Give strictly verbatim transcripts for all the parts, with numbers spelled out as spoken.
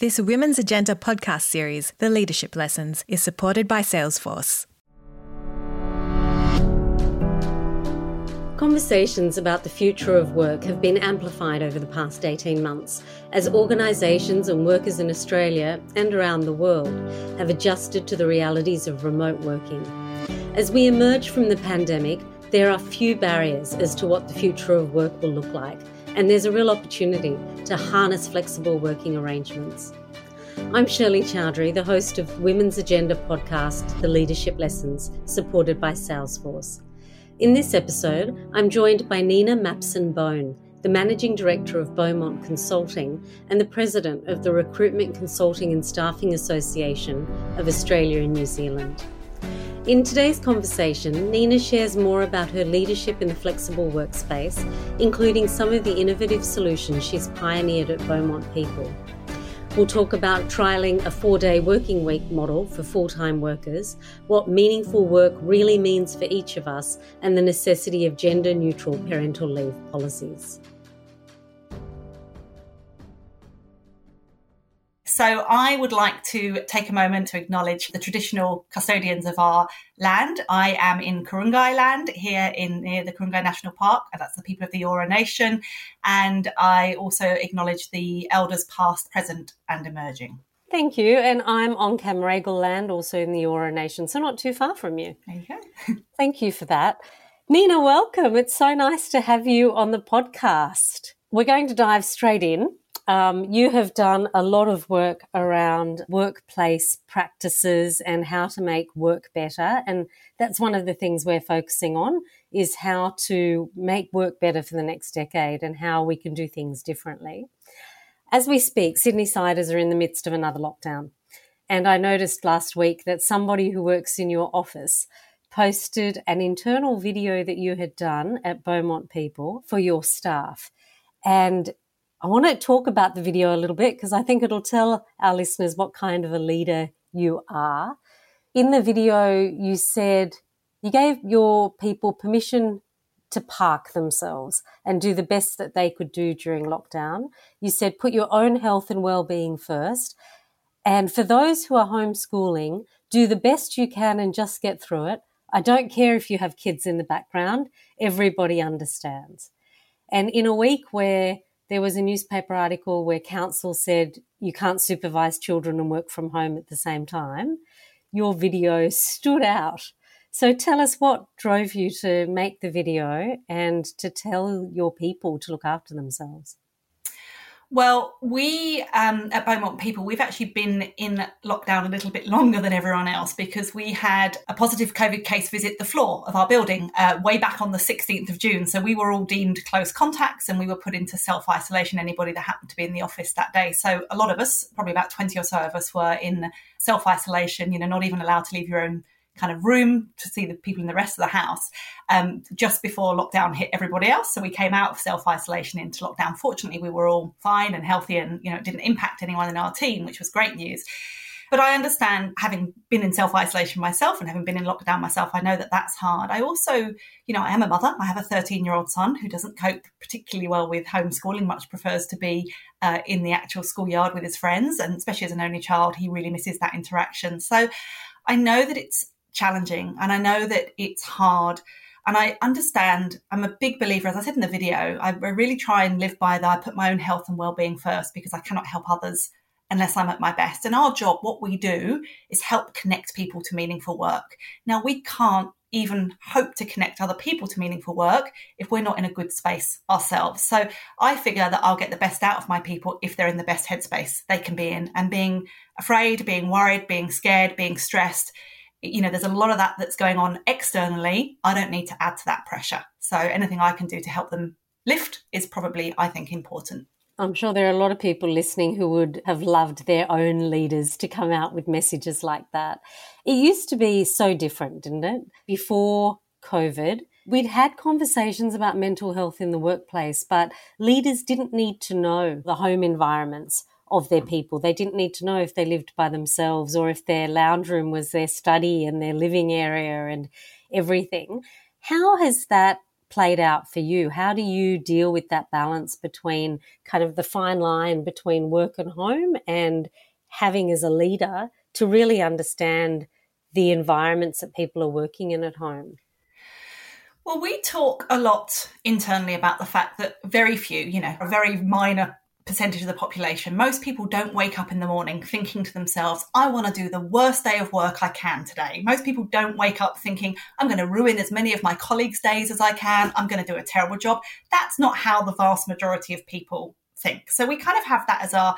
This Women's Agenda podcast series, The Leadership Lessons, is supported by Salesforce. Conversations about the future of work have been amplified over the past eighteen months as organisations and workers in Australia and around the world have adjusted to the realities of remote working. As we emerge from the pandemic, there are few barriers as to what the future of work will look like, and there's a real opportunity to harness flexible working arrangements. I'm Shirley Chowdhary, the host of Women's Agenda podcast, The Leadership Lessons, supported by Salesforce. In this episode, I'm joined by Nina Mapson Bone, the Managing Director of Beaumont Consulting and the President of the Recruitment Consulting and Staffing Association of Australia and New Zealand. In today's conversation, Nina shares more about her leadership in the flexible workspace, including some of the innovative solutions she's pioneered at Beaumont People. We'll talk about trialling a four-day working week model for full-time workers, what meaningful work really means for each of us, and the necessity of gender-neutral parental leave policies. So I would like to take a moment to acknowledge the traditional custodians of our land. I am in Kurungi land here in near the Kurungi National Park, and that's the people of the Eora Nation. And I also acknowledge the elders past, present and emerging. Thank you. And I'm on Kamaregal land, also in the Eora Nation, so not too far from you. There you go. Thank you for that. Nina, welcome. It's so nice to have you on the podcast. We're going to dive straight in. Um, you have done a lot of work around workplace practices and how to make work better, and that's one of the things we're focusing on, is how to make work better for the next decade and how we can do things differently. As we speak, Sydney-siders are in the midst of another lockdown, and I noticed last week that somebody who works in your office posted an internal video that you had done at Beaumont People for your staff, and I want to talk about the video a little bit because I think it'll tell our listeners what kind of a leader you are. In the video, you said you gave your people permission to park themselves and do the best that they could do during lockdown. You said put your own health and well-being first. And for those who are homeschooling, do the best you can and just get through it. I don't care if you have kids in the background. Everybody understands. And in a week where there was a newspaper article where council said you can't supervise children and work from home at the same time, your video stood out. So tell us what drove you to make the video and to tell your people to look after themselves. Well, we um, at Beaumont People, we've actually been in lockdown a little bit longer than everyone else because we had a positive COVID case visit the floor of our building uh, way back on the sixteenth of June. So we were all deemed close contacts and we were put into self-isolation, anybody that happened to be in the office that day. So a lot of us, probably about twenty or so of us, were in self-isolation, you know, not even allowed to leave your own kind of room to see the people in the rest of the house um, just before lockdown hit everybody else. So we came out of self-isolation into lockdown. Fortunately, we were all fine and healthy and, you know, it didn't impact anyone in our team, which was great news. But I understand, having been in self-isolation myself and having been in lockdown myself, I know that that's hard. I also, you know, I am a mother. I have a thirteen-year-old son who doesn't cope particularly well with homeschooling, much prefers to be uh, in the actual schoolyard with his friends. And especially as an only child, he really misses that interaction. So I know that it's challenging and I know that it's hard, and I understand. I'm a big believer, as I said in the video, I really try and live by that. I put my own health and well-being first because I cannot help others unless I'm at my best, and our job, what we do, is help connect people to meaningful work. Now, we can't even hope to connect other people to meaningful work if we're not in a good space ourselves. So I figure that I'll get the best out of my people if they're in the best headspace they can be in, and being afraid, being worried, being scared, being stressed, you know, there's a lot of that that's going on externally. I don't need to add to that pressure. So anything I can do to help them lift is probably, I think, important. I'm sure there are a lot of people listening who would have loved their own leaders to come out with messages like that. It used to be so different, didn't it? Before COVID, we'd had conversations about mental health in the workplace, but leaders didn't need to know the home environments of their people. They didn't need to know if they lived by themselves or if their lounge room was their study and their living area and everything. How has that played out for you? How do you deal with that balance between kind of the fine line between work and home, and having as a leader to really understand the environments that people are working in at home? Well, we talk a lot internally about the fact that very few, you know, a very minor percentage of the population, most people don't wake up in the morning thinking to themselves, I want to do the worst day of work I can today. Most people don't wake up thinking, I'm going to ruin as many of my colleagues' days as I can. I'm going to do a terrible job. That's not how the vast majority of people think. So we kind of have that as our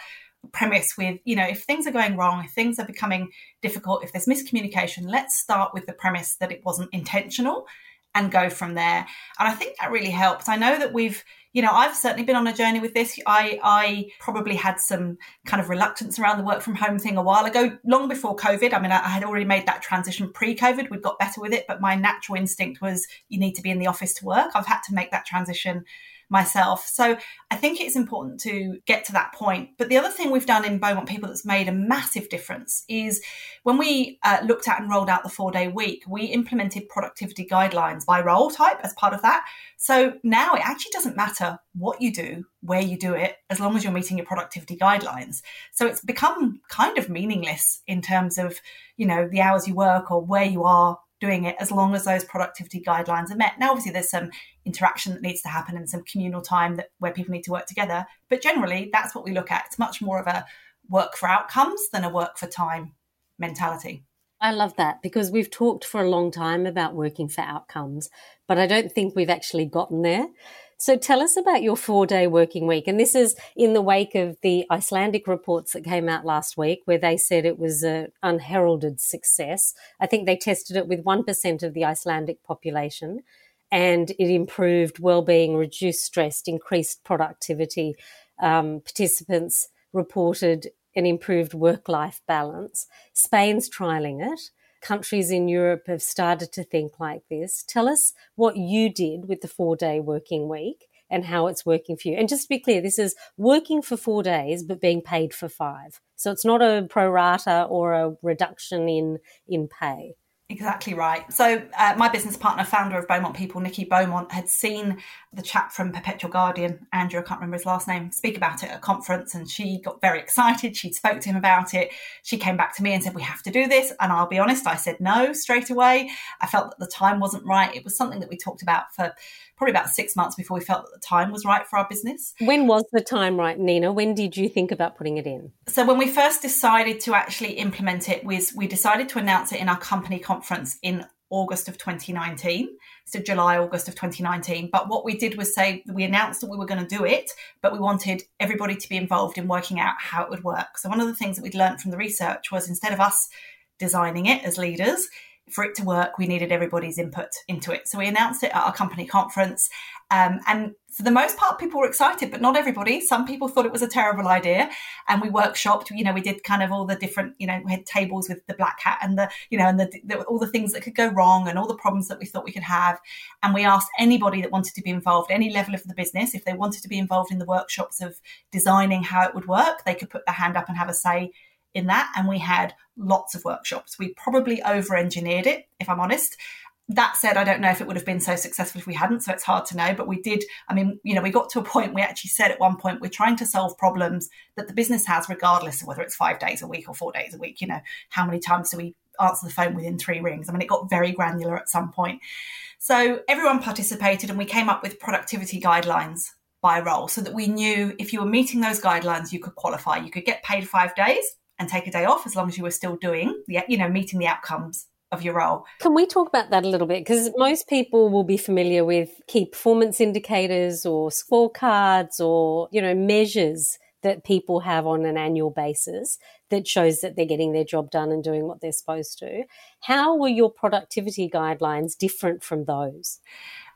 premise with, you know, if things are going wrong, if things are becoming difficult, if there's miscommunication, let's start with the premise that it wasn't intentional and go from there. And I think that really helps. I know that we've, you know, I've certainly been on a journey with this. I, I probably had some kind of reluctance around the work from home thing a while ago, long before COVID. I mean, I, I had already made that transition pre-COVID. We'd got better with it, but my natural instinct was you need to be in the office to work. I've had to make that transition myself. So I think it's important to get to that point. But the other thing we've done in Beaumont People that's made a massive difference is when we uh, looked at and rolled out the four-day week, we implemented productivity guidelines by role type as part of that. So now it actually doesn't matter what you do, where you do it, as long as you're meeting your productivity guidelines. So it's become kind of meaningless in terms of, you know, the hours you work or where you are doing it, as long as those productivity guidelines are met. Now, obviously, there's some interaction that needs to happen and some communal time that where people need to work together. But generally, that's what we look at. It's much more of a work for outcomes than a work for time mentality. I love that, because we've talked for a long time about working for outcomes, but I don't think we've actually gotten there. So tell us about your four-day working week. And this is in the wake of the Icelandic reports that came out last week, where they said it was an unheralded success. I think they tested it with one percent of the Icelandic population, and it improved well-being, reduced stress, increased productivity. Um, participants reported an improved work-life balance. Spain's trialling it. Countries in Europe have started to think like this. Tell us what you did with the four-day working week and how it's working for you. And just to be clear, this is working for four days but being paid for five. So it's not a pro rata or a reduction in, in pay. Exactly right. So uh, my business partner, founder of Beaumont People, Nikki Beaumont, had seen the chap from Perpetual Guardian, Andrew, I can't remember his last name, speak about it at a conference, and she got very excited. She spoke to him about it. She came back to me and said, we have to do this. And I'll be honest, I said no straight away. I felt that the time wasn't right. It was something that we talked about for probably about six months before we felt that the time was right for our business. When was the time right, Nina? When did you think about putting it in? So when we first decided to actually implement it, was we decided to announce it in our company conference. Conference in August of twenty nineteen, so July, August of twenty nineteen. But what we did was say we announced that we were going to do it, but we wanted everybody to be involved in working out how it would work. So one of the things that we'd learned from the research was instead of us designing it as leaders, for it to work, we needed everybody's input into it. So we announced it at our company conference. Um, and for the most part, people were excited, but not everybody. Some people thought it was a terrible idea. And we workshopped, you know, we did kind of all the different, you know, we had tables with the black hat and the, you know, and the, the, all the things that could go wrong and all the problems that we thought we could have. And we asked anybody that wanted to be involved, any level of the business, if they wanted to be involved in the workshops of designing how it would work, they could put their hand up and have a say in that. And we had lots of workshops. We probably over-engineered it, if I'm honest. That said, I don't know if it would have been so successful if we hadn't, so it's hard to know. But we did, I mean, you know, we got to a point, we actually said at one point, we're trying to solve problems that the business has, regardless of whether it's five days a week or four days a week. You know, how many times do we answer the phone within three rings? I mean, it got very granular at some point. So everyone participated, and we came up with productivity guidelines by role so that we knew if you were meeting those guidelines, you could qualify. You could get paid five days and take a day off as long as you were still doing, the, you know, meeting the outcomes of your role. Can we talk about that a little bit? Because most people will be familiar with key performance indicators or scorecards or, you know, measures that people have on an annual basis that shows that they're getting their job done and doing what they're supposed to. How were your productivity guidelines different from those?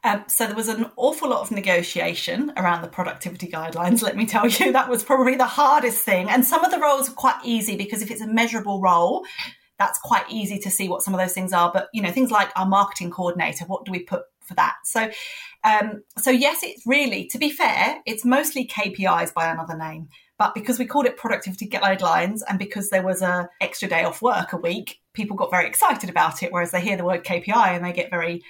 Um, so there was an awful lot of negotiation around the productivity guidelines, let me tell you. That was probably the hardest thing. And some of the roles are quite easy because if it's a measurable role, that's quite easy to see what some of those things are. But, you know, things like our marketing coordinator, what do we put for that? So, um, so yes, it's really, to be fair, it's mostly K P Is by another name. But because we called it productivity guidelines and because there was an extra day off work a week, people got very excited about it, whereas they hear the word K P I and they get very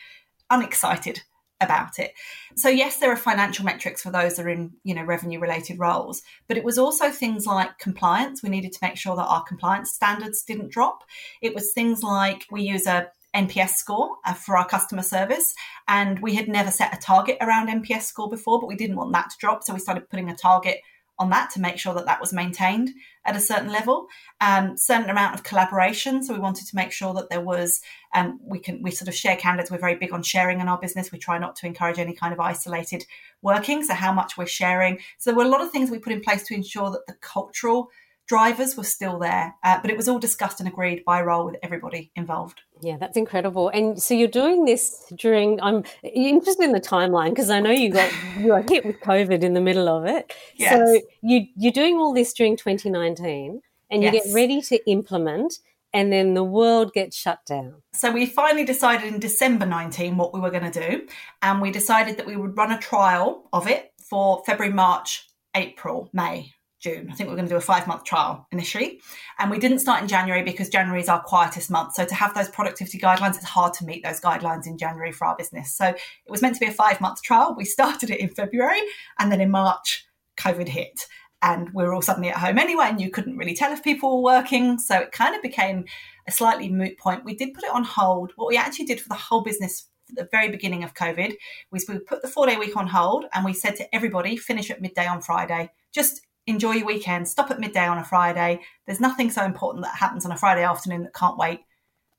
unexcited about it. So yes, there are financial metrics for those that are in, you know, revenue related roles, but it was also things like compliance. We needed to make sure that our compliance standards didn't drop. It was things like we use a N P S score for our customer service, and we had never set a target around N P S score before, but we didn't want that to drop. So we started putting a target on that to make sure that that was maintained at a certain level. Um, certain amount of collaboration. So we wanted to make sure that there was, um, we can, we sort of share candidates. We're very big on sharing in our business. We try not to encourage any kind of isolated working. So how much we're sharing. So there were a lot of things we put in place to ensure that the cultural drivers were still there, uh, but it was all discussed and agreed by role with everybody involved. Yeah, that's incredible. And so you're doing this during, I'm interested in the timeline because I know you got you were hit with COVID in the middle of it. Yes. So you, you're doing all this during twenty nineteen and you yes. get ready to implement, and then the world gets shut down. So we finally decided in December nineteen what we were going to do, and we decided that we would run a trial of it for February, March, April, May, June. I think we we're going to do a five-month trial initially. And we didn't start in January because January is our quietest month. So to have those productivity guidelines, it's hard to meet those guidelines in January for our business. So it was meant to be a five-month trial. We started it in February, and then in March, COVID hit. And we were all suddenly at home anyway, and you couldn't really tell if people were working. So it kind of became a slightly moot point. We did put it on hold. What we actually did for the whole business at the very beginning of COVID was we put the four-day week on hold, and we said to everybody, finish at midday on Friday. Just enjoy your weekend, stop at midday on a Friday. There's nothing so important that happens on a Friday afternoon that can't wait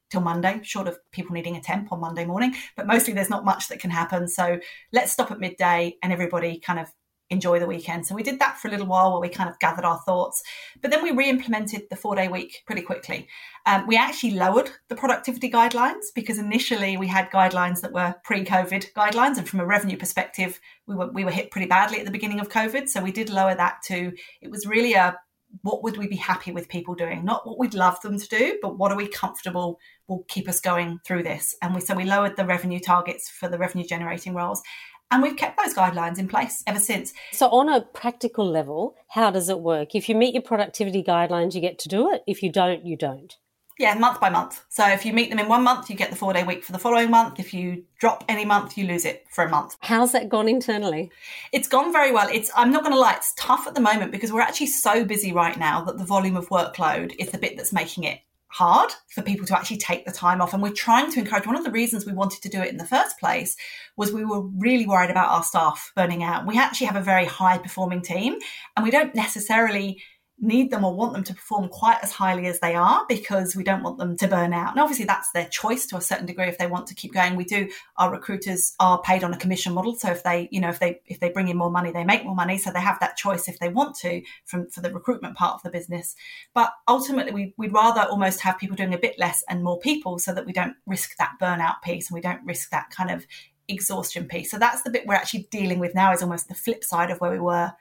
till Monday, short of people needing a temp on Monday morning. But mostly there's not much that can happen. So let's stop at midday and everybody kind of enjoy the weekend. So we did that for a little while where we kind of gathered our thoughts. But then we re-implemented the four-day week pretty quickly. Um, we actually lowered the productivity guidelines because initially we had guidelines that were pre-COVID guidelines. And from a revenue perspective, we were, we were hit pretty badly at the beginning of COVID. So we did lower that to, it was really a, what would we be happy with people doing? Not what we'd love them to do, but what are we comfortable will keep us going through this. And we so we lowered the revenue targets for the revenue generating roles. And we've kept those guidelines in place ever since. So on a practical level, how does it work? If you meet your productivity guidelines, you get to do it. If you don't, you don't. Yeah, month by month. So if you meet them in one month, you get the four-day week for the following month. If you drop any month, you lose it for a month. How's that gone internally? It's gone very well. It's I'm not going to lie, it's tough at the moment because we're actually so busy right now that the volume of workload is the bit that's making it hard for people to actually take the time off. And we're trying to encourage, one of the reasons we wanted to do it in the first place was we were really worried about our staff burning out. We actually have a very high performing team, and we don't necessarily need them or want them to perform quite as highly as they are because we don't want them to burn out. And obviously that's their choice to a certain degree if they want to keep going. We do, our recruiters are paid on a commission model. So if they, you know, if they if they bring in more money, they make more money. So they have that choice if they want to from for the recruitment part of the business. But ultimately we, we'd rather almost have people doing a bit less and more people so that we don't risk that burnout piece and we don't risk that kind of exhaustion piece. So that's the bit we're actually dealing with now is almost the flip side of where we were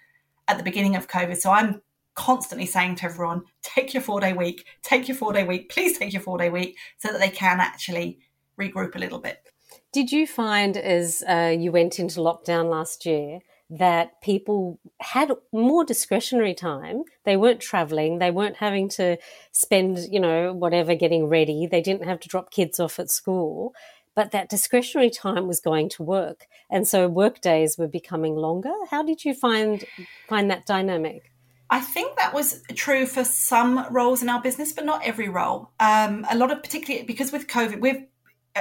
at the beginning of COVID. So I'm constantly saying to everyone, take your four-day week, take your four-day week, please take your four-day week so that they can actually regroup a little bit. Did you find as uh, you went into lockdown last year that people had more discretionary time? They weren't travelling, they weren't having to spend, you know, whatever getting ready, they didn't have to drop kids off at school, but that discretionary time was going to work. And so work days were becoming longer. How did you find find that dynamic? I think that was true for some roles in our business, but not every role. Um, a lot of particularly because with COVID, we've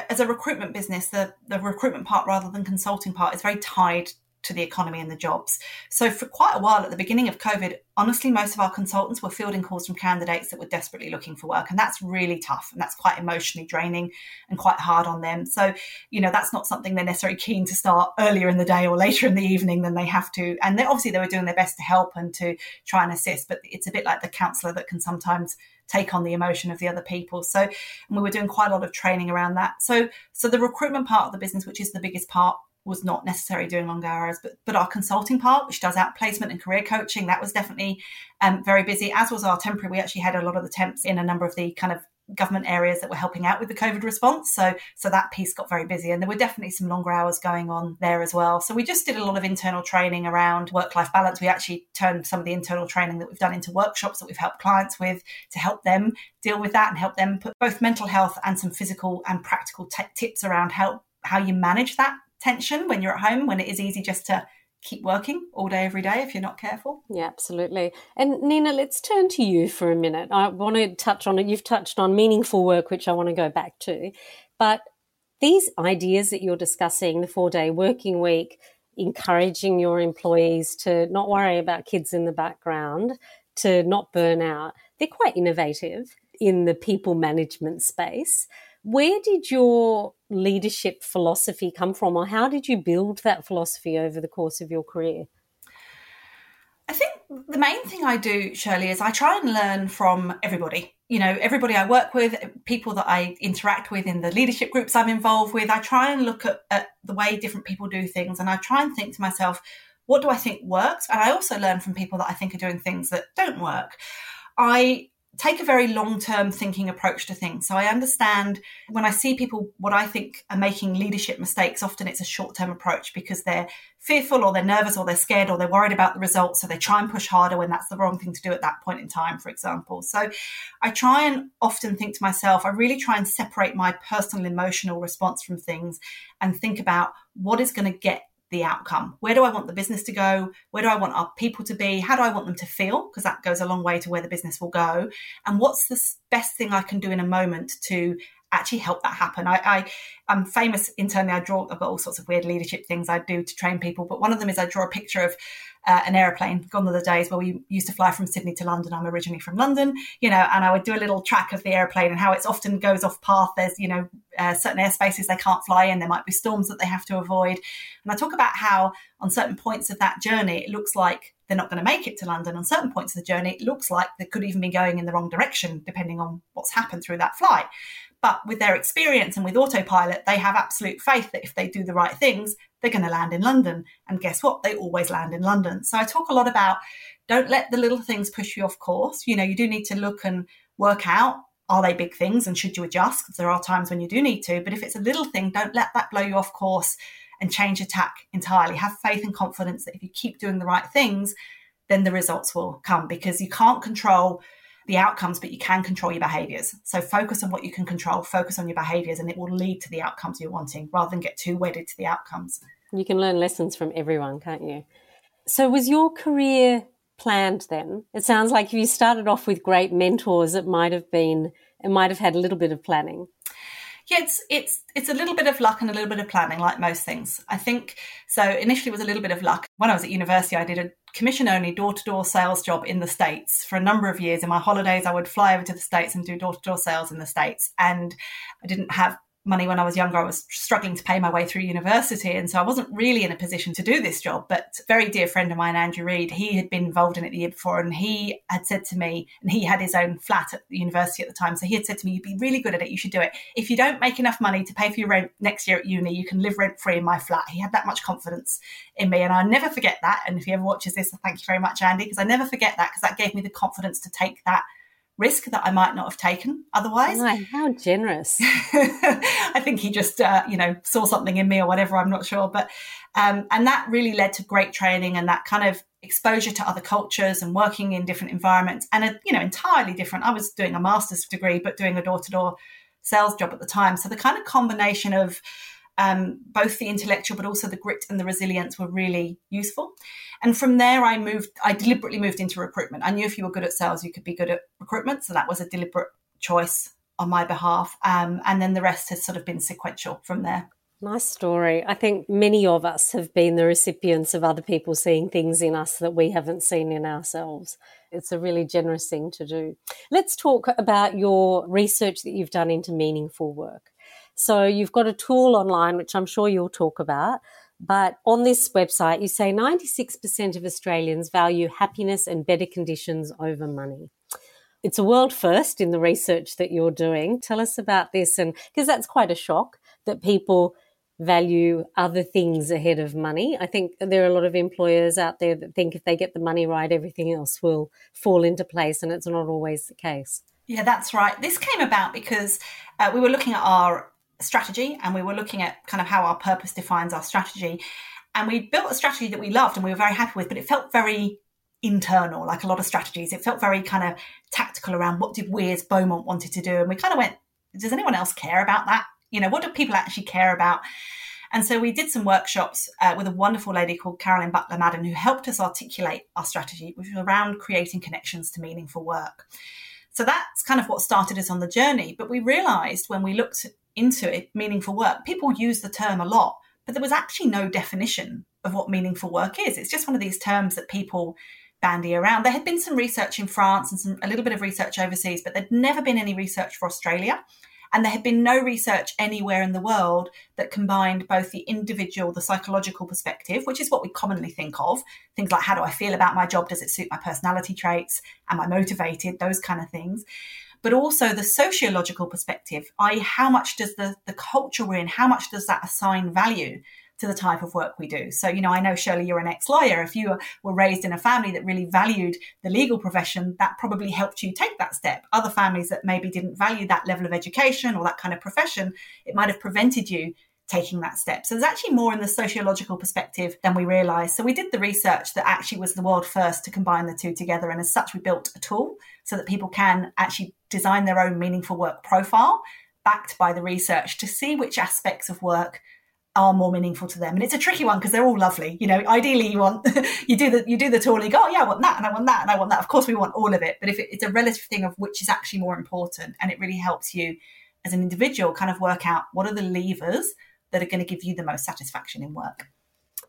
as a recruitment business, the, the recruitment part rather than consulting part is very tied to the economy and the jobs. So for quite a while at the beginning of COVID, honestly, most of our consultants were fielding calls from candidates that were desperately looking for work. And that's really tough. And that's quite emotionally draining and quite hard on them. So, you know, that's not something they're necessarily keen to start earlier in the day or later in the evening than they have to. And they, obviously they were doing their best to help and to try and assist. But it's a bit like the counsellor that can sometimes take on the emotion of the other people. So, and we were doing quite a lot of training around that. So, so the recruitment part of the business, which is the biggest part, was not necessarily doing long hours, but but our consulting part, which does outplacement and career coaching, that was definitely um, very busy, as was our temporary. We actually had a lot of the temps in a number of the kind of government areas that were helping out with the COVID response. So so that piece got very busy, and there were definitely some longer hours going on there as well. So we just did a lot of internal training around work-life balance. We actually turned some of the internal training that we've done into workshops that we've helped clients with to help them deal with that and help them put both mental health and some physical and practical t- tips around help, how you manage that tension when you're at home, when it is easy just to keep working all day, every day, if you're not careful. Yeah, absolutely. And Nina, let's turn to you for a minute. I want to touch on it. You've touched on meaningful work, which I want to go back to. But these ideas that you're discussing, the four-day working week, encouraging your employees to not worry about kids in the background, to not burn out, they're quite innovative in the people management space. Where did your leadership philosophy come from, or how did you build that philosophy over the course of your career? I think the main thing I do, Shirley, is I try and learn from everybody. You know, everybody I work with, people that I interact with in the leadership groups I'm involved with, I try and look at, at the way different people do things, and I try and think to myself, what do I think works? And I also learn from people that I think are doing things that don't work. I take a very long-term thinking approach to things. So I understand when I see people, what I think are making leadership mistakes, often it's a short-term approach because they're fearful or they're nervous or they're scared or they're worried about the results. So they try and push harder when that's the wrong thing to do at that point in time, for example. So I try and often think to myself, I really try and separate my personal emotional response from things and think about what is going to get the outcome. Where do I want the business to go? Where do I want our people to be? How do I want them to feel? Because that goes a long way to where the business will go. And what's the best thing I can do in a moment to actually help that happen? I, I, I'm famous internally. I draw, I've got all sorts of weird leadership things I do to train people. But one of them is I draw a picture of uh, an aeroplane. Gone are the days where we used to fly from Sydney to London. I'm originally from London, you know, and I would do a little track of the aeroplane and how it often goes off path. There's, you know, uh, certain airspaces they can't fly in. There might be storms that they have to avoid. And I talk about how on certain points of that journey, it looks like they're not going to make it to London. On certain points of the journey, it looks like they could even be going in the wrong direction, depending on what's happened through that flight. But with their experience and with autopilot, they have absolute faith that if they do the right things, they're going to land in London. And guess what? They always land in London. So I talk a lot about don't let the little things push you off course. You know, you do need to look and work out, are they big things and should you adjust? Because there are times when you do need to. But if it's a little thing, don't let that blow you off course and change your tack entirely. Have faith and confidence that if you keep doing the right things, then the results will come, because you can't control the outcomes, but you can control your behaviours. So focus on what you can control, focus on your behaviours, and it will lead to the outcomes you're wanting rather than get too wedded to the outcomes. You can learn lessons from everyone, can't you? So was your career planned then? It sounds like if you started off with great mentors, it might have been, it might have had a little bit of planning. Yeah, it's, it's, it's a little bit of luck and a little bit of planning, like most things, I think. So initially it was a little bit of luck. When I was at university, I did a commission-only door-to-door sales job in the States for a number of years. In my holidays, I would fly over to the States and do door-to-door sales in the States. And I didn't have money when I was younger. I was struggling to pay my way through university. And so I wasn't really in a position to do this job. But a very dear friend of mine, Andrew Reed, he had been involved in it the year before. And he had said to me, and he had his own flat at the university at the time. So he had said to me, you'd be really good at it. You should do it. If you don't make enough money to pay for your rent next year at uni, you can live rent free in my flat. He had that much confidence in me. And I never forget that. And if he ever watches this, thank you very much, Andy, because I never forget that, because that gave me the confidence to take that risk that I might not have taken otherwise. Oh, how generous. I think he just, uh, you know, saw something in me or whatever, I'm not sure. But um, and that really led to great training and that kind of exposure to other cultures and working in different environments and, a, you know, entirely different. I was doing a master's degree, but doing a door-to-door sales job at the time. So the kind of combination of Um, both the intellectual but also the grit and the resilience were really useful. And from there I moved, I deliberately moved into recruitment. I knew if you were good at sales, you could be good at recruitment. So that was a deliberate choice on my behalf. Um, and then the rest has sort of been sequential from there. Nice story. I think many of us have been the recipients of other people seeing things in us that we haven't seen in ourselves. It's a really generous thing to do. Let's talk about your research that you've done into meaningful work. So you've got a tool online, which I'm sure you'll talk about, but on this website you say ninety-six percent of Australians value happiness and better conditions over money. It's a world first in the research that you're doing. Tell us about this, and because that's quite a shock that people value other things ahead of money. I think there are a lot of employers out there that think if they get the money right, everything else will fall into place, and it's not always the case. Yeah, that's right. This came about because uh, we were looking at our strategy and we were looking at kind of how our purpose defines our strategy, and we built a strategy that we loved and we were very happy with, but it felt very internal. Like a lot of strategies, it felt very kind of tactical around what did we as Beaumont wanted to do, and we kind of went, does anyone else care about that? You know, what do people actually care about? And so we did some workshops uh, with a wonderful lady called Carolyn Butler Madden, who helped us articulate our strategy, which was around creating connections to meaningful work. So that's kind of what started us on the journey. But we realised when we looked into it, meaningful work, people use the term a lot, but there was actually no definition of what meaningful work is. It's just one of these terms that people bandy around. There had been some research in France and some, a little bit of research overseas, but there'd never been any research for Australia. And there had been no research anywhere in the world that combined both the individual, the psychological perspective, which is what we commonly think of, things like how do I feel about my job, does it suit my personality traits, am I motivated, those kind of things, but also the sociological perspective, that is how much does the, the culture we're in, how much does that assign value to the type of work we do. So, you know, I know, Shirley, you're an ex-lawyer. If you were raised in a family that really valued the legal profession, that probably helped you take that step. Other families that maybe didn't value that level of education or that kind of profession, it might have prevented you taking that step. So there's actually more in the sociological perspective than we realised. So we did the research that actually was the world first to combine the two together. And as such, we built a tool so that people can actually design their own meaningful work profile backed by the research to see which aspects of work are more meaningful to them. And it's a tricky one because they're all lovely. You know, ideally you want, you do the, you do the tool and you go, oh yeah, I want that and I want that and I want that. Of course we want all of it, but if it, it's a relative thing of which is actually more important, and it really helps you as an individual kind of work out what are the levers that are going to give you the most satisfaction in work.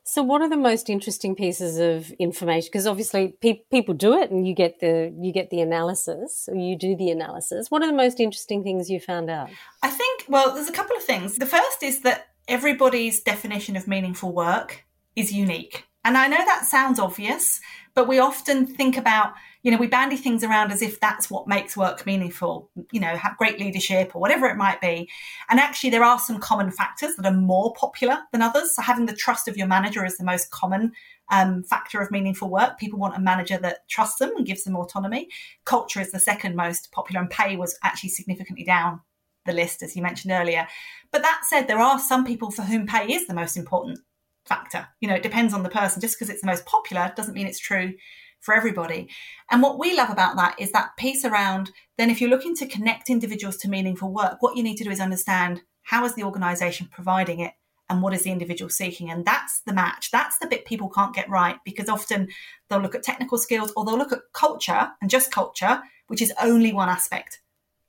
So what are the most interesting pieces of information? Because obviously pe- people do it and you get the you get the analysis, or you do the analysis. What are the most interesting things you found out? I think, well, there's a couple of things. The first is that everybody's definition of meaningful work is unique. And I know that sounds obvious, but we often think about, you know, we bandy things around as if that's what makes work meaningful, you know, have great leadership or whatever it might be. And actually there are some common factors that are more popular than others. So having the trust of your manager is the most common um, factor of meaningful work. People want a manager that trusts them and gives them autonomy. Culture is the second most popular, and pay was actually significantly down the list, as you mentioned earlier. But that said, there are some people for whom pay is the most important factor. You know, it depends on the person. Just because it's the most popular doesn't mean it's true for everybody. And what we love about that is that piece around, then if you're looking to connect individuals to meaningful work, what you need to do is understand how is the organisation providing it and what is the individual seeking. And that's the match. That's the bit people can't get right, because often they'll look at technical skills or they'll look at culture and just culture, which is only one aspect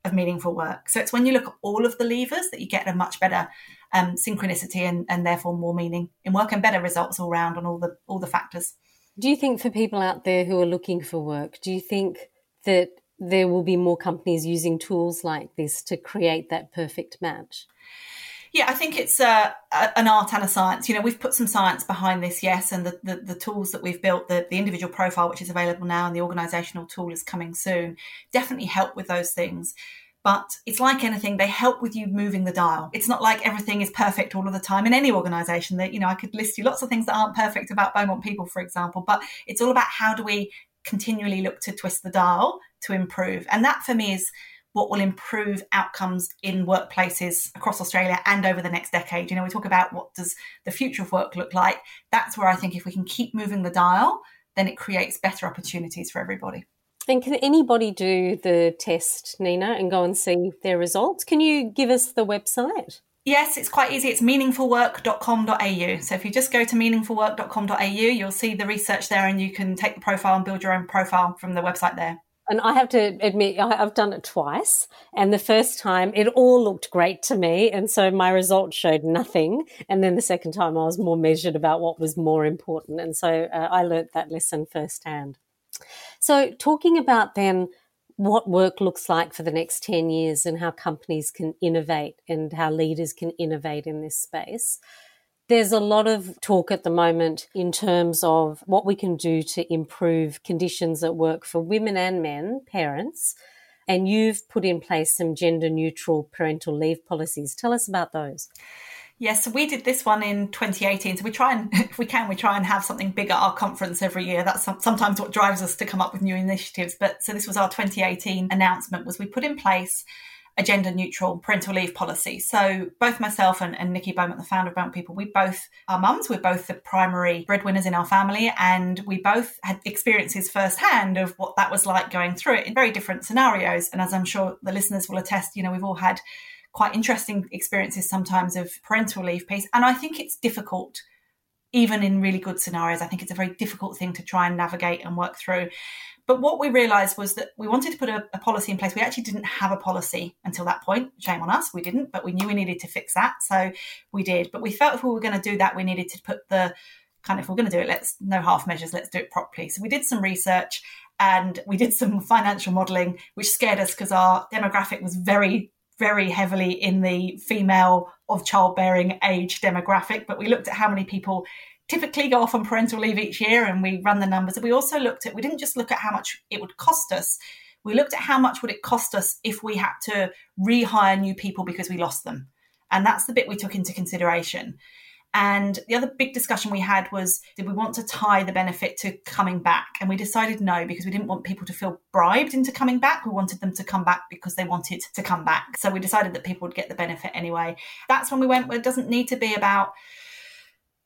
of meaningful work. So it's when you look at all of the levers that you get a much better um, synchronicity and, and therefore more meaning in work and better results all round on all the all the factors. Do you think for people out there who are looking for work, do you think that there will be more companies using tools like this to create that perfect match? Yeah, I think it's uh, an art and a science. You know, we've put some science behind this, yes, and the, the, the tools that we've built, the, the individual profile, which is available now, and the organisational tool is coming soon, definitely help with those things. But it's like anything, they help with you moving the dial. It's not like everything is perfect all of the time in any organisation. That, you know, I could list you lots of things that aren't perfect about Beaumont People, for example, but it's all about how do we continually look to twist the dial to improve. And that for me is what will improve outcomes in workplaces across Australia and over the next decade. You know, we talk about what does the future of work look like. That's where I think if we can keep moving the dial, then it creates better opportunities for everybody. And can anybody do the test, Nina, and go and see their results? Can you give us the website? Yes, it's quite easy. It's meaningful work dot com dot a u. So if you just go to meaningful work dot com dot a u, you'll see the research there and you can take the profile and build your own profile from the website there. And I have to admit, I've done it twice. And the first time, it all looked great to me. And so my results showed nothing. And then the second time, I was more measured about what was more important. And so uh, I learnt that lesson firsthand. So talking about then what work looks like for the next ten years and how companies can innovate and how leaders can innovate in this space, there's a lot of talk at the moment in terms of what we can do to improve conditions at work for women and men, parents, and you've put in place some gender-neutral parental leave policies. Tell us about those. Yes, so we did this one in twenty eighteen. So we try and, if we can, we try and have something big at our conference every year. That's sometimes what drives us to come up with new initiatives. But so this was our twenty eighteen announcement, was we put in place a gender-neutral parental leave policy. So both myself and, and Nikki Beaumont, the founder of Beaumont People, we both are mums. We're both the primary breadwinners in our family, and we both had experiences firsthand of what that was like going through it in very different scenarios. And as I'm sure the listeners will attest, you know, we've all had quite interesting experiences sometimes of parental leave piece. And I think it's difficult, even in really good scenarios. I think it's a very difficult thing to try and navigate and work through. But what we realised was that we wanted to put a, a policy in place. We actually didn't have a policy until that point. Shame on us, we didn't, but we knew we needed to fix that. So we did. But we felt if we were going to do that, we needed to put the kind of, if we're going to do it, let's no half measures, let's do it properly. So we did some research and we did some financial modelling, which scared us because our demographic was very, very heavily in the female of childbearing age demographic. But we looked at how many people typically go off on parental leave each year, and we run the numbers. And we also looked at, we didn't just look at how much it would cost us, we looked at how much would it cost us if we had to rehire new people because we lost them. And that's the bit we took into consideration. And the other big discussion we had was, did we want to tie the benefit to coming back? And we decided no, because we didn't want people to feel bribed into coming back. We wanted them to come back because they wanted to come back. So we decided that people would get the benefit anyway. That's when we went, well, it doesn't need to be about,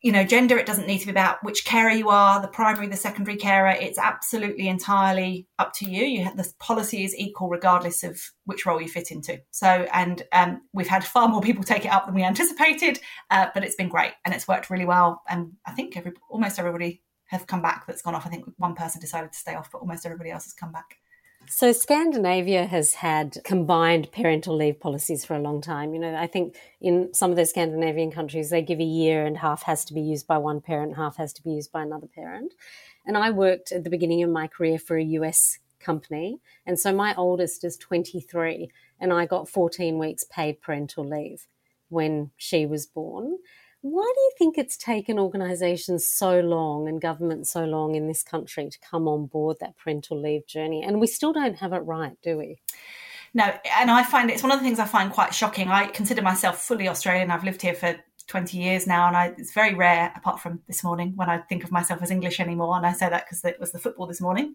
you know, gender. It doesn't need to be about which carer you are, the primary, the secondary carer. It's absolutely entirely up to you. You have, the policy is equal regardless of which role you fit into. So, and um, we've had far more people take it up than we anticipated, uh, but it's been great and it's worked really well. And I think every, almost everybody have come back that's gone off. I think one person decided to stay off, but almost everybody else has come back. So Scandinavia has had combined parental leave policies for a long time. You know, I think in some of those Scandinavian countries, they give a year and half has to be used by one parent, half has to be used by another parent. And I worked at the beginning of my career for a U S company. And so my oldest is twenty-three and I got fourteen weeks paid parental leave when she was born. Why do you think it's taken organisations so long and government so long in this country to come on board that parental leave journey? And we still don't have it right, do we? No, and I find it's one of the things I find quite shocking. I consider myself fully Australian. I've lived here for twenty years now, and I, it's very rare, apart from this morning, when I think of myself as English anymore. And I say that because it was the football this morning.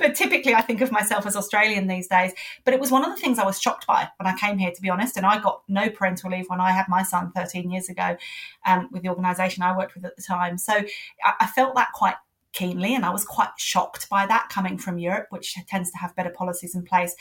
But typically I think of myself as Australian these days. But it was one of the things I was shocked by when I came here, to be honest. And I got no parental leave when I had my son thirteen years ago um, with the organisation I worked with at the time. So I, I felt that quite keenly, and I was quite shocked by that coming from Europe, which tends to have better policies in place.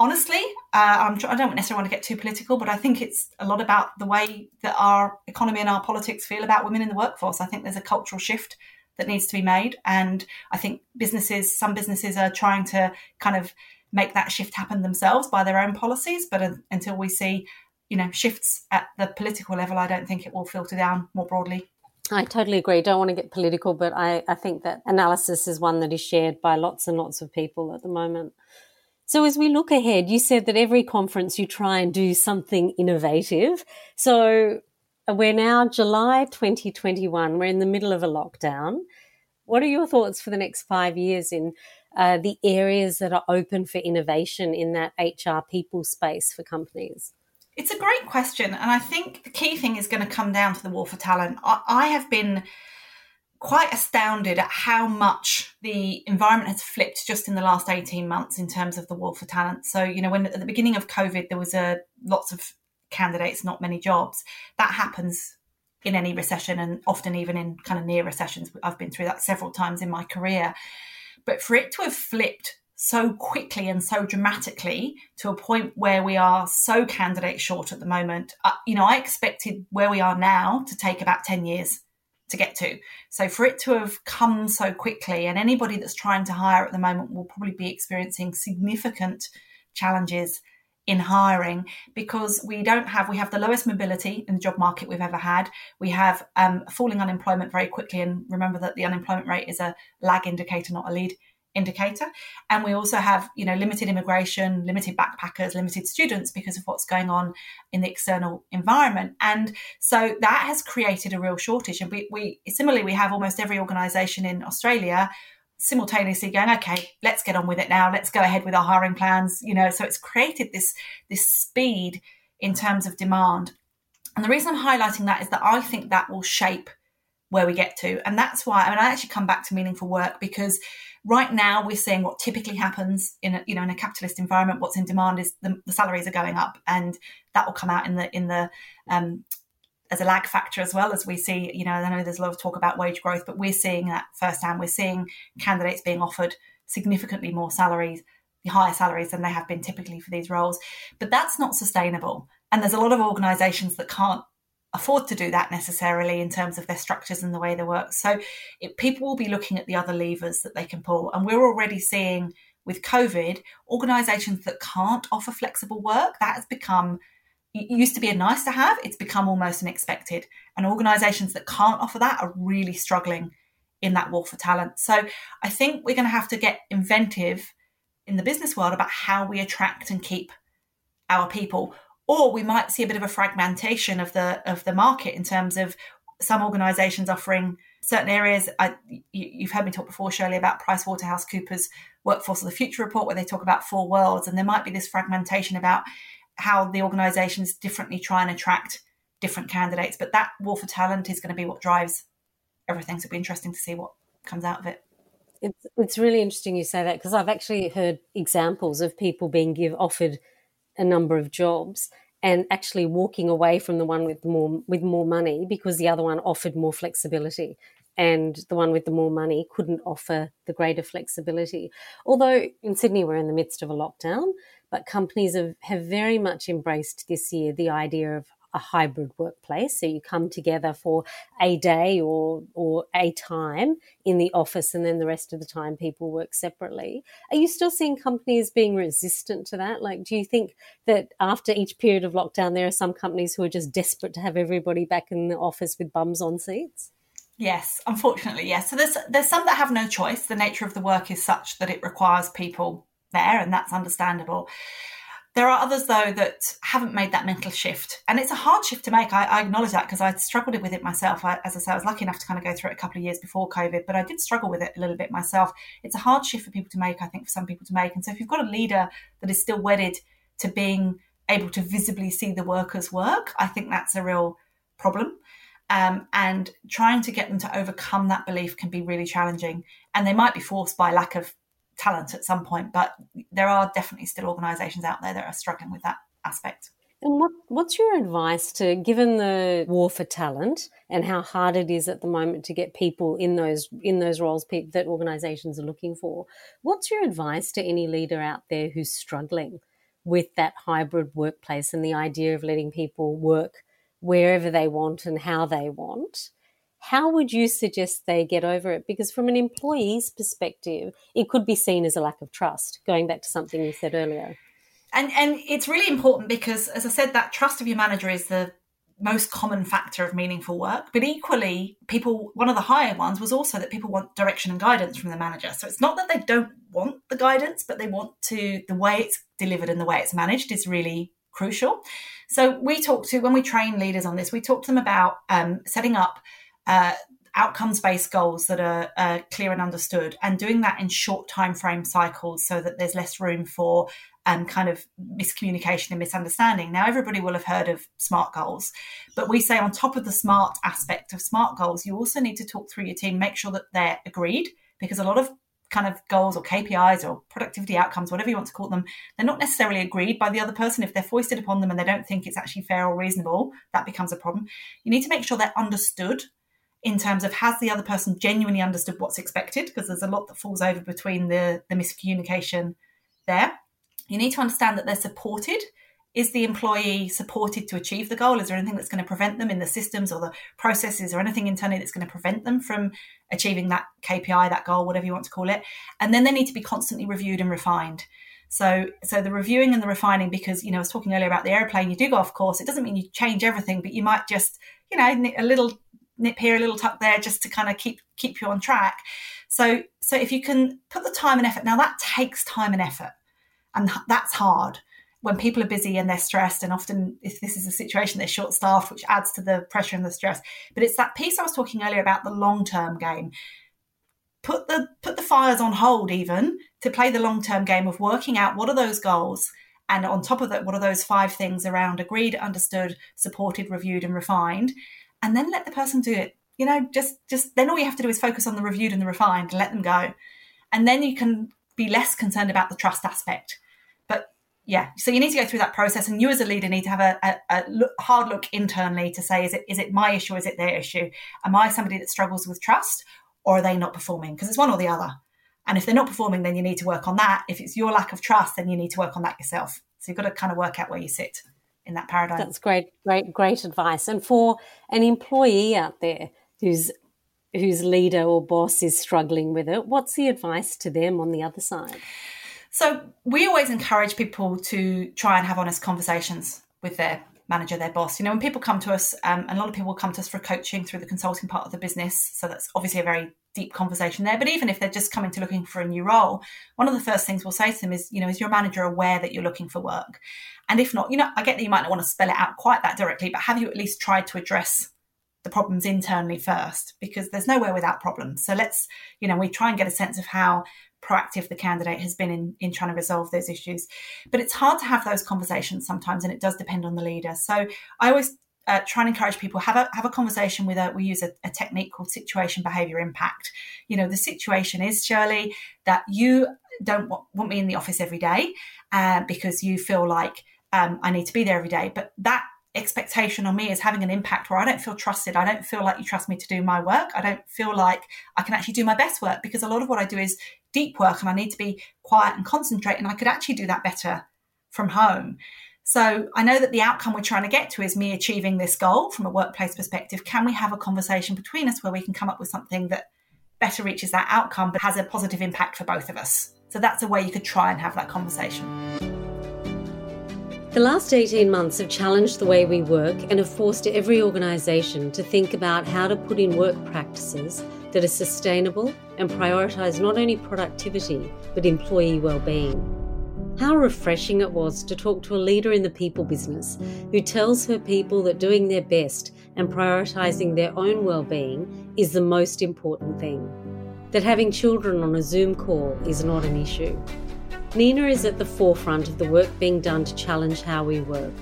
Honestly, uh, I'm, I don't necessarily want to get too political, but I think it's a lot about the way that our economy and our politics feel about women in the workforce. I think there's a cultural shift that needs to be made. And I think businesses, some businesses are trying to kind of make that shift happen themselves by their own policies. But uh, until we see, you know, shifts at the political level, I don't think it will filter down more broadly. I totally agree. Don't want to get political, but I, I think that analysis is one that is shared by lots and lots of people at the moment. So as we look ahead, you said that every conference you try and do something innovative. So we're now July twenty twenty-one. We're in the middle of a lockdown. What are your thoughts for the next five years in uh, the areas that are open for innovation in that H R people space for companies? It's a great question. And I think the key thing is going to come down to the war for talent. I, I have been quite astounded at how much the environment has flipped just in the last eighteen months in terms of the war for talent. So, you know, when at the beginning of COVID, there was a lots of candidates, not many jobs. That happens in any recession, and often even in kind of near recessions. I've been through that several times in my career. But for it to have flipped so quickly and so dramatically to a point where we are so candidate short at the moment, uh, you know, I expected where we are now to take about ten years to get to. So for it to have come so quickly, and anybody that's trying to hire at the moment will probably be experiencing significant challenges in hiring, because we don't have, we have the lowest mobility in the job market we've ever had. We have um, falling unemployment very quickly. And remember that the unemployment rate is a lag indicator, not a lead indicator. And we also have, you know, limited immigration, limited backpackers, limited students because of what's going on in the external environment. And so that has created a real shortage. And we, we similarly, we have almost every organisation in Australia simultaneously going, okay, let's get on with it now. Let's go ahead with our hiring plans. You know, so it's created this, this speed in terms of demand. And the reason I'm highlighting that is that I think that will shape where we get to. And that's why, I mean, I actually come back to meaningful work, because right now we're seeing what typically happens in a, you know, in a capitalist environment. What's in demand is the, the salaries are going up, and that will come out in the in the um, as a lag factor as well, as we see. You know, I know there's a lot of talk about wage growth, but we're seeing that firsthand. We're seeing candidates being offered significantly more salaries higher salaries than they have been typically for these roles. But that's not sustainable. And there's a lot of organisations that can't afford to do that necessarily in terms of their structures and the way they work. So it, people will be looking at the other levers that they can pull. And we're already seeing with COVID, organisations that can't offer flexible work, that has become, it used to be a nice to have, it's become almost an expected. And organisations that can't offer that are really struggling in that war for talent. So I think we're going to have to get inventive in the business world about how we attract and keep our people. Or we might see a bit of a fragmentation of the of the market in terms of some organisations offering certain areas. I, you, you've heard me talk before, Shirley, about PricewaterhouseCoopers' Workforce of the Future report, where they talk about four worlds. And there might be this fragmentation about how the organisations differently try and attract different candidates. But that war for talent is going to be what drives everything. So it'll be interesting to see what comes out of it. It's, it's really interesting you say that, because I've actually heard examples of people being give, offered a number of jobs and actually walking away from the one with more with more money because the other one offered more flexibility, and the one with the more money couldn't offer the greater flexibility. Although in Sydney we're in the midst of a lockdown, but companies have, have very much embraced this year the idea of a hybrid workplace. So you come together for a day or or a time in the office, and then the rest of the time people work separately. Are you still seeing companies being resistant to that? Like, do you think that after each period of lockdown, there are some companies who are just desperate to have everybody back in the office with bums on seats? Yes, unfortunately, yes. So there's there's some that have no choice. The nature of the work is such that it requires people there, and that's understandable. There are others, though, that haven't made that mental shift. And it's a hard shift to make. I, I acknowledge that, because I struggled with it myself. I, as I say, I was lucky enough to kind of go through it a couple of years before COVID, but I did struggle with it a little bit myself. It's a hard shift for people to make, I think, for some people to make. And so if you've got a leader that is still wedded to being able to visibly see the workers work, I think that's a real problem. Um, and trying to get them to overcome that belief can be really challenging. And they might be forced by lack of talent at some point, but there are definitely still organisations out there that are struggling with that aspect. And what, what's your advice to, given the war for talent and how hard it is at the moment to get people in those in those roles pe- that organisations are looking for, what's your advice to any leader out there who's struggling with that hybrid workplace and the idea of letting people work wherever they want and how they want? How would you suggest they get over it? Because from an employee's perspective, it could be seen as a lack of trust, going back to something you said earlier. And and it's really important because, as I said, that trust of your manager is the most common factor of meaningful work. But equally, people, one of the higher ones was also that people want direction and guidance from the manager. So it's not that they don't want the guidance, but they want to, the way it's delivered and the way it's managed is really crucial. So we talk to, when we train leaders on this, we talk to them about um, setting up Uh, outcomes-based goals that are uh, clear and understood, and doing that in short time frame cycles so that there's less room for um, kind of miscommunication and misunderstanding. Now, everybody will have heard of SMART goals, but we say on top of the SMART aspect of SMART goals, you also need to talk through your team, make sure that they're agreed, because a lot of kind of goals or K P Is or productivity outcomes, whatever you want to call them, they're not necessarily agreed by the other person. If they're foisted upon them and they don't think it's actually fair or reasonable, that becomes a problem. You need to make sure they're understood in terms of, has the other person genuinely understood what's expected? Because there's a lot that falls over between the, the miscommunication there. You need to understand that they're supported. Is the employee supported to achieve the goal? Is there anything that's going to prevent them in the systems or the processes or anything internally that's going to prevent them from achieving that K P I, that goal, whatever you want to call it? And then they need to be constantly reviewed and refined. So so the reviewing and the refining, because, you know, I was talking earlier about the airplane, you do go off course. It doesn't mean you change everything, but you might just, you know, a little nip here, a little tuck there, just to kind of keep keep you on track. So so if you can put the time and effort, now that takes time and effort, and that's hard when people are busy and they're stressed, and often if this is a situation, they're short-staffed, which adds to the pressure and the stress. But it's that piece I was talking earlier about, the long-term game. Put the put the fires on hold even to play the long-term game of working out what are those goals, and on top of that, what are those five things around agreed, understood, supported, reviewed, and refined. And then let the person do it. You know, just, just then all you have to do is focus on the reviewed and the refined, let them go. And then you can be less concerned about the trust aspect. But yeah, so you need to go through that process, and you as a leader need to have a, a, a look, hard look internally to say, is it is it my issue? Is it their issue? Am I somebody that struggles with trust, or are they not performing? Because it's one or the other. And if they're not performing, then you need to work on that. If it's your lack of trust, then you need to work on that yourself. So you've got to kind of work out where you sit in that paradigm. That's great, great, great advice. And for an employee out there who's whose leader or boss is struggling with it, what's the advice to them on the other side? So we always encourage people to try and have honest conversations with their manager, their boss. You know, when people come to us, um, and a lot of people come to us for coaching through the consulting part of the business, so that's obviously a very deep conversation there. But even if they're just coming to looking for a new role, one of the first things we'll say to them is, you know, is your manager aware that you're looking for work? And if not, you know, I get that you might not want to spell it out quite that directly, but have you at least tried to address the problems internally first? Because there's nowhere without problems. So let's, you know, we try and get a sense of how proactive the candidate has been in, in trying to resolve those issues. But it's hard to have those conversations sometimes, and it does depend on the leader. So I always Uh, try and encourage people, have a have a conversation with a, we use a, a technique called situation behaviour impact. You know, the situation is, Shirley, that you don't want, want me in the office every day uh, because you feel like um, I need to be there every day. But that expectation on me is having an impact where I don't feel trusted. I don't feel like you trust me to do my work. I don't feel like I can actually do my best work, because a lot of what I do is deep work and I need to be quiet and concentrate, and I could actually do that better from home. So I know that the outcome we're trying to get to is me achieving this goal from a workplace perspective. Can we have a conversation between us where we can come up with something that better reaches that outcome but has a positive impact for both of us? So that's a way you could try and have that conversation. The last eighteen months have challenged the way we work and have forced every organisation to think about how to put in work practices that are sustainable and prioritise not only productivity but employee well-being. How refreshing it was to talk to a leader in the people business who tells her people that doing their best and prioritising their own well-being is the most important thing, that having children on a Zoom call is not an issue. Nina is at the forefront of the work being done to challenge how we work.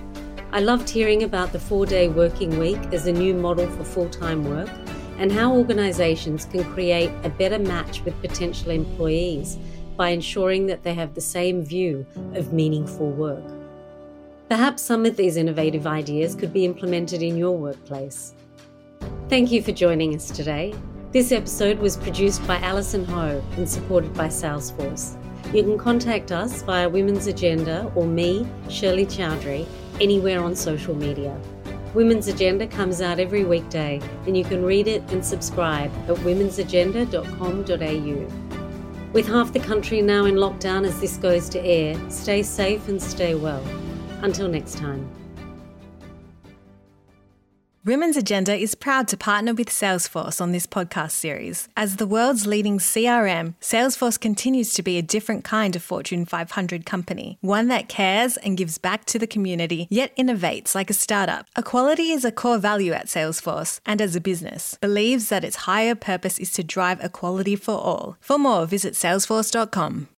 I loved hearing about the four-day working week as a new model for full-time work and how organisations can create a better match with potential employees by ensuring that they have the same view of meaningful work. Perhaps some of these innovative ideas could be implemented in your workplace. Thank you for joining us today. This episode was produced by Alison Ho and supported by Salesforce. You can contact us via Women's Agenda or me, Shirley Chowdhary, anywhere on social media. Women's Agenda comes out every weekday, and you can read it and subscribe at womens agenda dot com dot a u. With half the country now in lockdown as this goes to air, stay safe and stay well. Until next time. Women's Agenda is proud to partner with Salesforce on this podcast series. As the world's leading C R M, Salesforce continues to be a different kind of Fortune five hundred company, one that cares and gives back to the community, yet innovates like a startup. Equality is a core value at Salesforce, and as a business, believes that its higher purpose is to drive equality for all. For more, visit salesforce dot com.